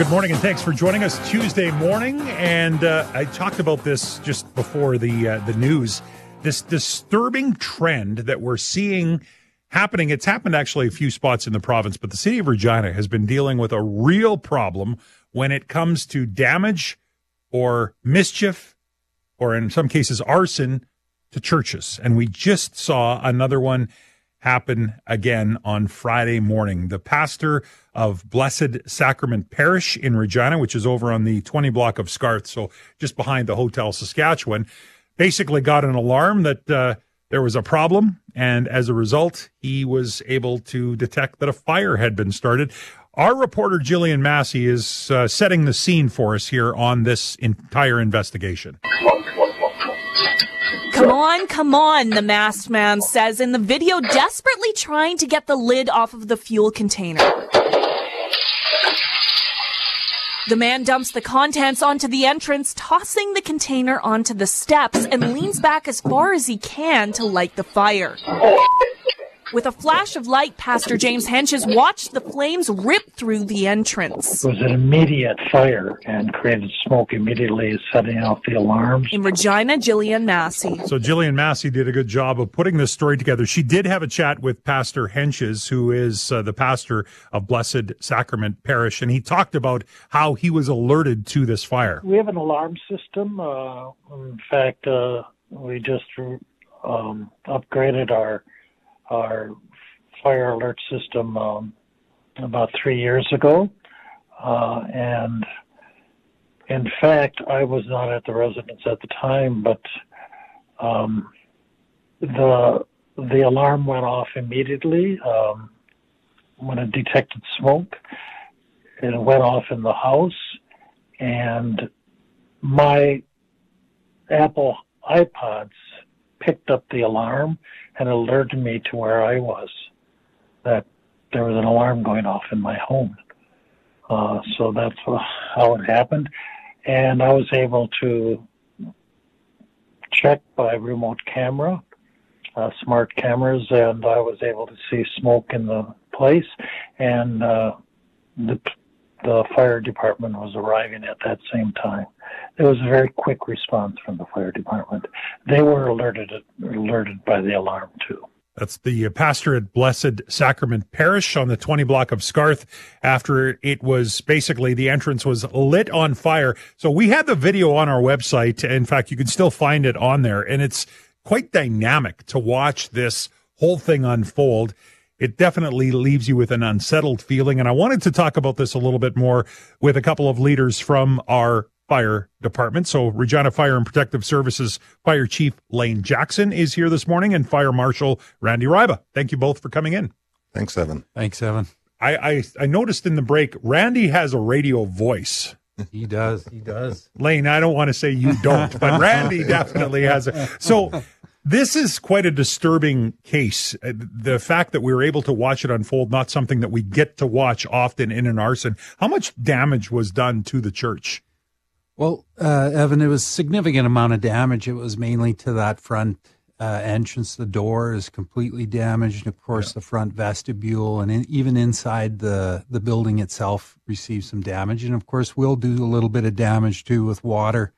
Good morning, and thanks for joining us Tuesday morning. And I talked about this just before the news. This disturbing trend that we're seeing happening. It's happened actually a few spots in the province, but the city of Regina has been dealing with a real problem when it comes to damage or mischief, or in some cases arson, to churches. And we just saw another one happen again on Friday morning. The pastor of Blessed Sacrament Parish in Regina, which is over on the 20 block of Scarth, so just behind the Hotel Saskatchewan, basically got an alarm that there was a problem, and as a result, he was able to detect that a fire had been started. Our reporter Jillian Massey is setting the scene for us here on this entire investigation. Come on, the masked man says in the video, desperately trying to get the lid off of the fuel container. The man dumps the contents onto the entrance, tossing the container onto the steps, and leans back as far as he can to light the fire. With a flash of light, Pastor James Henches watched the flames rip through the entrance. It was an immediate fire and created smoke immediately, setting off the alarms. In Regina, Jillian Massey. So Jillian Massey did a good job of putting this story together. She did have a chat with Pastor Henches, who is the pastor of Blessed Sacrament Parish, and he talked about how he was alerted to this fire. We have an alarm system. In fact, we just upgraded our fire alert system about 3 years ago. And in fact, I was not at the residence at the time, but the alarm went off immediately when it detected smoke. It went off in the house, and my Apple iPods picked up the alarm and alerted me to where I was, that there was an alarm going off in my home. So that's how it happened. And I was able to check by remote camera, smart cameras, and I was able to see smoke in the place. And the fire department was arriving at that same time. There was a very quick response from the fire department. They were alerted by the alarm, too. That's the pastor at Blessed Sacrament Parish on the 20 block of Scarth, after it was basically the entrance was lit on fire. So we had the video on our website. In fact, you can still find it on there. And it's quite dynamic to watch this whole thing unfold. It definitely leaves you with an unsettled feeling. And I wanted to talk about this a little bit more with a couple of leaders from our fire department. So Regina Fire and Protective Services Fire Chief Lane Jackson is here this morning, and Fire Marshal Randy Ryba. Thank you both for coming in. Thanks, Evan. I noticed in the break, Randy has a radio voice. He does. Lane, I don't want to say you don't, but Randy definitely has it. So this is quite a disturbing case. The fact that we were able to watch it unfold, not something that we get to watch often in an arson. How much damage was done to the church? Well, Evan, it was a significant amount of damage. It was mainly to that front entrance. The door is completely damaged. Of course, The front vestibule, and even inside the building itself received some damage. And of course, we'll do a little bit of damage too with water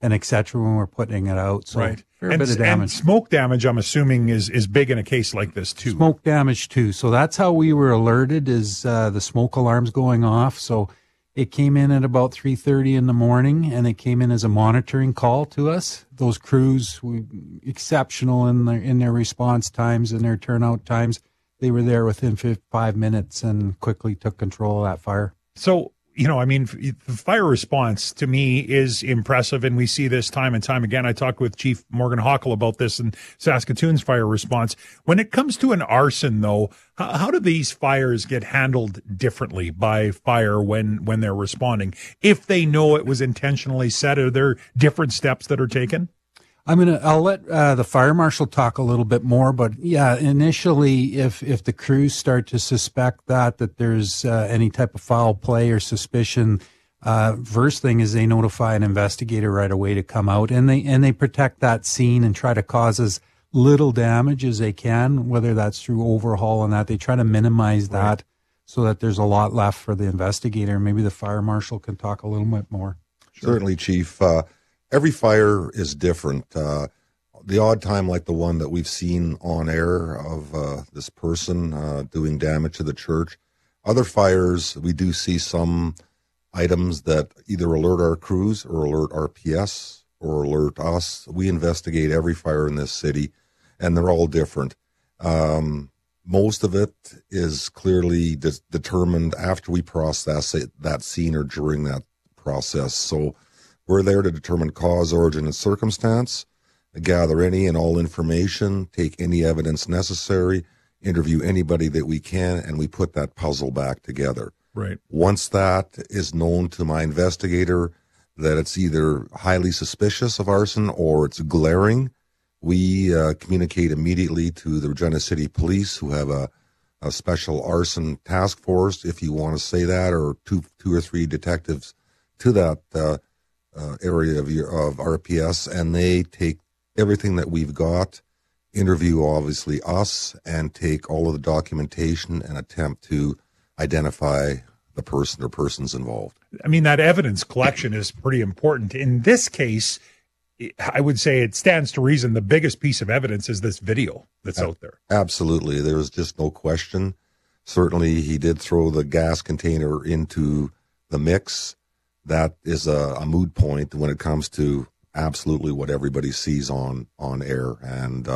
and et cetera when we're putting it out. So right. Fair bit of damage. And smoke damage, I'm assuming, is big in a case like this too. Smoke damage too. So that's how we were alerted, is the smoke alarms going off. So it came in at about 3:30 in the morning, and it came in as a monitoring call to us. Those crews were exceptional in their response times and their turnout times. They were there within 5 minutes and quickly took control of that fire. So, you know, I mean, the fire response to me is impressive, and we see this time and time again. I talked with Chief Morgan Hockle about this and Saskatoon's fire response. When it comes to an arson, though, how do these fires get handled differently by fire when they're responding? If they know it was intentionally set, are there different steps that are taken? I'll let the fire marshal talk a little bit more, but yeah, initially, if the crews start to suspect that there's any type of foul play or suspicion, first thing is they notify an investigator right away to come out, and they protect that scene and try to cause as little damage as they can, whether that's through overhaul and that. They try to minimize that. so that there's a lot left for the investigator. Maybe the fire marshal can talk a little bit more. Sure. Certainly, Chief. Every fire is different. The odd time like the one that we've seen on air of this person doing damage to the church. Other fires, we do see some items that either alert our crews or alert RPS or alert us. We investigate every fire in this city, and they're all different. Most of it is clearly determined after we process it, that scene or during that process. So we're there to determine cause, origin, and circumstance, gather any and all information, take any evidence necessary, interview anybody that we can, and we put that puzzle back together. Right. Once that is known to my investigator that it's either highly suspicious of arson or it's glaring, we communicate immediately to the Regina City Police, who have a special arson task force, if you want to say that, or two or three detectives to that area of RPS, and they take everything that we've got, interview obviously us, and take all of the documentation and attempt to identify the person or persons involved. I mean, that evidence collection is pretty important. In this case, I would say it stands to reason the biggest piece of evidence is this video that's out there. Absolutely. There's just no question. Certainly, he did throw the gas container into the mix. That is a moot point when it comes to absolutely what everybody sees on air. And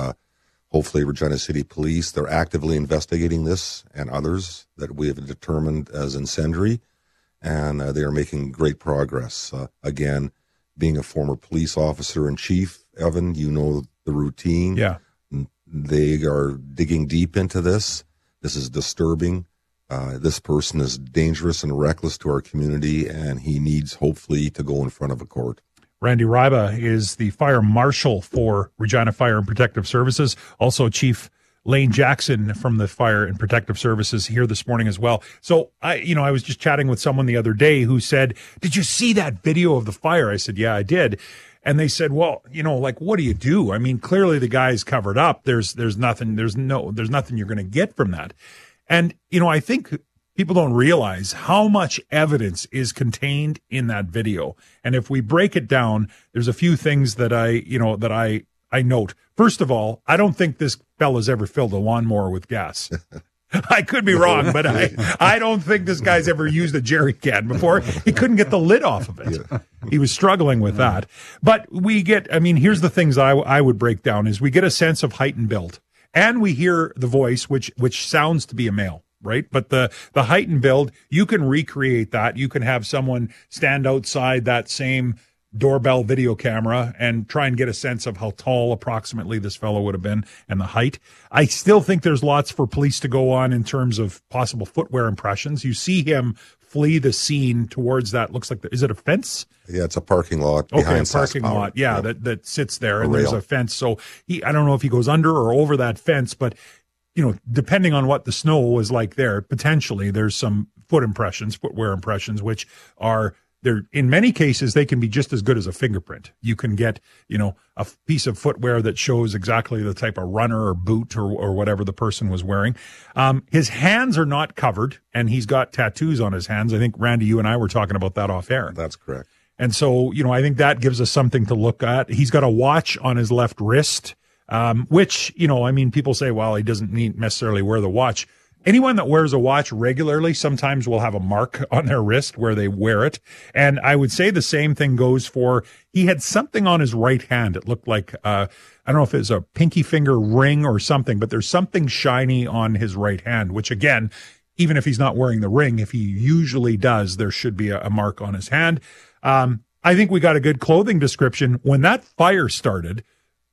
hopefully Regina City Police, they're actively investigating this and others that we have determined as incendiary, and they are making great progress. Again, being a former police officer and chief, Evan, you know the routine. Yeah. They are digging deep into this. This is disturbing. This person is dangerous and reckless to our community, and he needs, hopefully, to go in front of a court. Randy Ryba is the fire marshal for Regina Fire and Protective Services. Also, Chief Lane Jackson from the Fire and Protective Services here this morning as well. So, I was just chatting with someone the other day who said, "Did you see that video of the fire?" I said, "Yeah, I did." And they said, "Well, what do you do? I mean, clearly the guy's covered up. There's nothing you're going to get from that." And, I think people don't realize how much evidence is contained in that video. And if we break it down, there's a few things that I note. First of all, I don't think this fella's ever filled a lawnmower with gas. I could be wrong, but I don't think this guy's ever used a jerry can before. He couldn't get the lid off of it. He was struggling with that. But here's the things I would break down is we get a sense of height and build. And we hear the voice, which sounds to be a male, right? But the height and build, you can recreate that. You can have someone stand outside that same doorbell video camera and try and get a sense of how tall approximately this fellow would have been and the height. I still think there's lots for police to go on in terms of possible footwear impressions. You see him flee the scene towards that, looks like, is it a fence? Yeah, it's a parking lot. Okay, a parking lot, yeah, that sits there, and there's a fence. So I don't know if he goes under or over that fence, but, depending on what the snow was like there, potentially there's some footwear impressions, which are, they're, in many cases, they can be just as good as a fingerprint. You can get, a piece of footwear that shows exactly the type of runner or boot or whatever the person was wearing. His hands are not covered, and he's got tattoos on his hands. I think, Randy, you and I were talking about that off air. That's correct. And so, I think that gives us something to look at. He's got a watch on his left wrist, which, people say, well, he doesn't necessarily wear the watch. Anyone that wears a watch regularly sometimes will have a mark on their wrist where they wear it. And I would say the same thing goes for, he had something on his right hand. It looked like, I don't know if it was a pinky finger ring or something, but there's something shiny on his right hand, which again, even if he's not wearing the ring, if he usually does, there should be a mark on his hand. I think we got a good clothing description. When that fire started,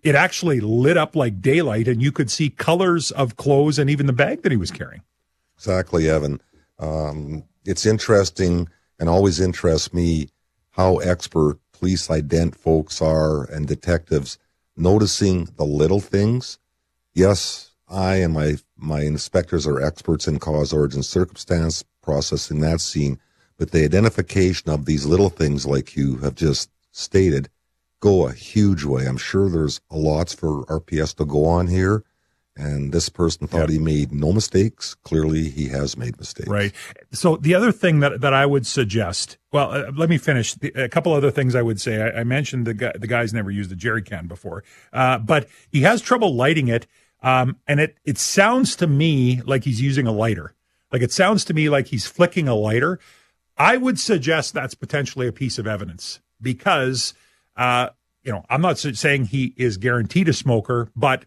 it actually lit up like daylight, and you could see colors of clothes and even the bag that he was carrying. Exactly, Evan. It's interesting and always interests me how expert police ident folks are and detectives noticing the little things. Yes, I and my inspectors are experts in cause, origin, circumstance, processing that scene, but the identification of these little things, like you have just stated, go a huge way. I'm sure there's lots for RPS to go on here, And this person thought he made no mistakes. Clearly, he has made mistakes. Right. So the other thing that I would suggest, well, let me finish. A couple other things I would say. I mentioned the guy's never used a jerry can before, but he has trouble lighting it. And it sounds to me like he's using a lighter. Like it sounds to me like he's flicking a lighter. I would suggest that's potentially a piece of evidence because, I'm not saying he is guaranteed a smoker, but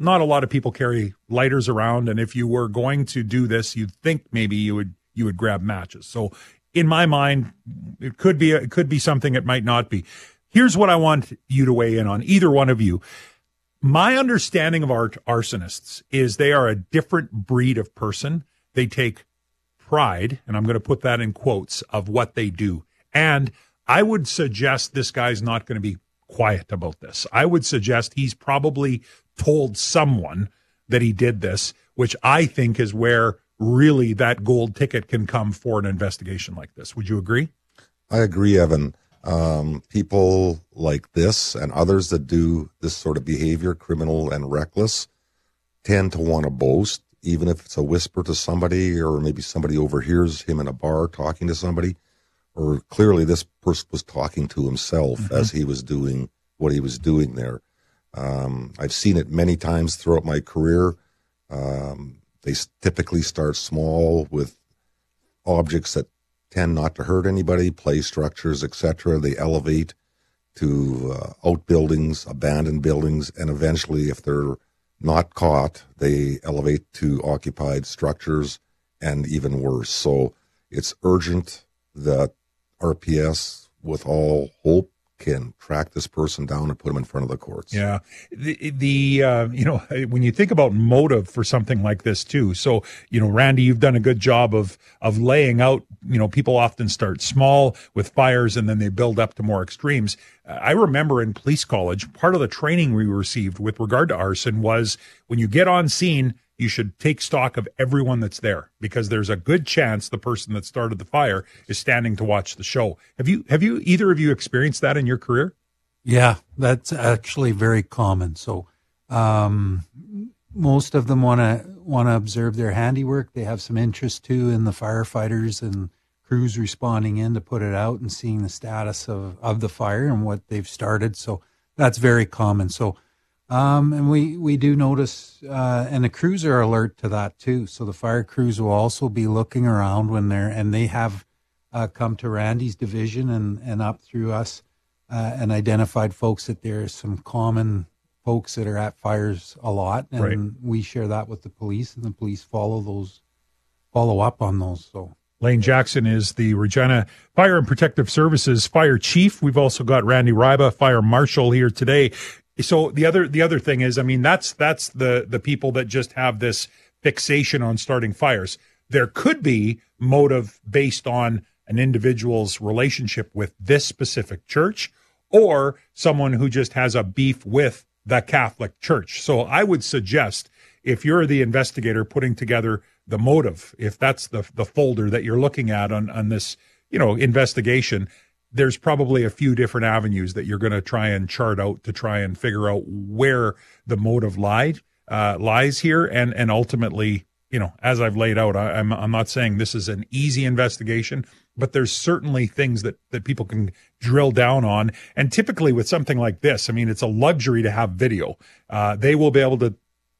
not a lot of people carry lighters around, and if you were going to do this, you'd think maybe you would grab matches. So, in my mind, it could be something, it might not be. Here's what I want you to weigh in on, either one of you. My understanding of arsonists is they are a different breed of person. They take pride, and I'm going to put that in quotes, of what they do. And I would suggest this guy's not going to be quiet about this. I would suggest he's probably told someone that he did this, which I think is where really that gold ticket can come for an investigation like this. Would you agree? I agree, Evan. People like this and others that do this sort of behavior, criminal and reckless, tend to want to boast, even if it's a whisper to somebody, or maybe somebody overhears him in a bar talking to somebody, or clearly this person was talking to himself as he was doing what he was doing there. I've seen it many times throughout my career. They typically start small with objects that tend not to hurt anybody, play structures, etc. They elevate to outbuildings, abandoned buildings, and eventually, if they're not caught, they elevate to occupied structures and even worse. So it's urgent that RPS, with all hope, can track this person down and put him in front of the courts. Yeah. The when you think about motive for something like this too, so, Randy, you've done a good job of laying out, people often start small with fires and then they build up to more extremes. I remember in police college, part of the training we received with regard to arson was when you get on scene, you should take stock of everyone that's there because there's a good chance the person that started the fire is standing to watch the show. Have you either of you experienced that in your career? Yeah, that's actually very common. So most of them want to observe their handiwork. They have some interest too in the firefighters and crews responding in to put it out and seeing the status of the fire and what they've started. So that's very common. So and we do notice, and the crews are alert to that too. So the fire crews will also be looking around when they have come to Randy's division and up through us and identified folks that there are some common folks that are at fires a lot. And we share that with the police, and the police follow up on those. So Lane Jackson is the Regina Fire and Protective Services Fire Chief. We've also got Randy Ryba, Fire Marshal, here today. So the other thing is, that's the people that just have this fixation on starting fires. There could be motive based on an individual's relationship with this specific church or someone who just has a beef with the Catholic Church. So I would suggest if you're the investigator putting together the motive, if that's the folder that you're looking at on this, investigation, there's probably a few different avenues that you're going to try and chart out to try and figure out where the motive lies here. And ultimately, as I've laid out, I'm not saying this is an easy investigation, but there's certainly things that people can drill down on. And typically with something like this, it's a luxury to have video. They will be able to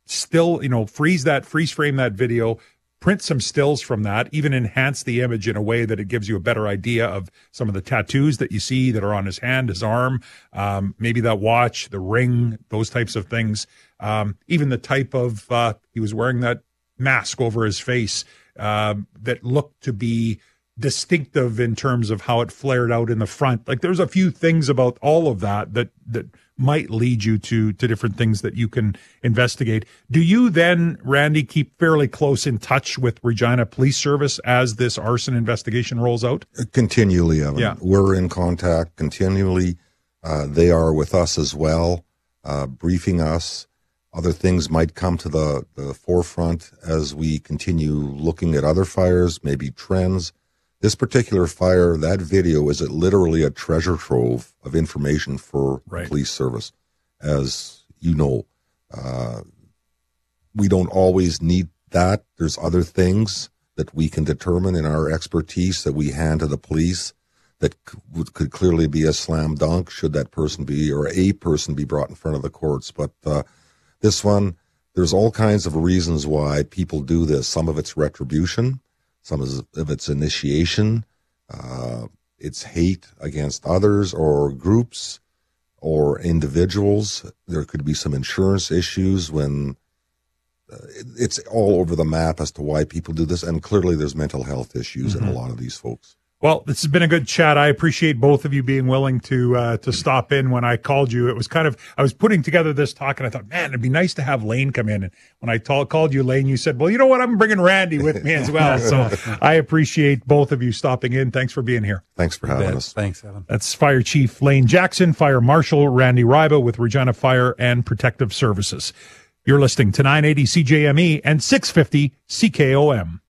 still, freeze frame that video, print some stills from that, even enhance the image in a way that it gives you a better idea of some of the tattoos that you see that are on his hand, his arm, maybe that watch, the ring, those types of things. Even the type of, he was wearing that mask over his face that looked to be distinctive in terms of how it flared out in the front. Like there's a few things about all of that might lead you to different things that you can investigate. Do you then, Randy, keep fairly close in touch with Regina Police Service as this arson investigation rolls out? Continually, Evan. Yeah. We're in contact continually. They are with us as well, briefing us. Other things might come to the forefront as we continue looking at other fires, maybe trends. This particular fire, that video, is literally a treasure trove of information for police service. As you know, we don't always need that. There's other things that we can determine in our expertise that we hand to the police that could clearly be a slam dunk should that person be, or a person be, brought in front of the courts. But this one, there's all kinds of reasons why people do this. Some of it's retribution, some of it's initiation, it's hate against others or groups or individuals. There could be some insurance issues when it's all over the map as to why people do this. And clearly there's mental health issues in a lot of these folks. Well, this has been a good chat. I appreciate both of you being willing to stop in when I called you. It was kind of, I was putting together this talk and I thought, man, it'd be nice to have Lane come in. And when I called you, Lane, you said, well, you know what? I'm bringing Randy with me as well. So I appreciate both of you stopping in. Thanks for being here. Thanks for having us. Thanks, Evan. That's Fire Chief Lane Jackson, Fire Marshal Randy Ryba with Regina Fire and Protective Services. You're listening to 980 CJME and 650 CKOM.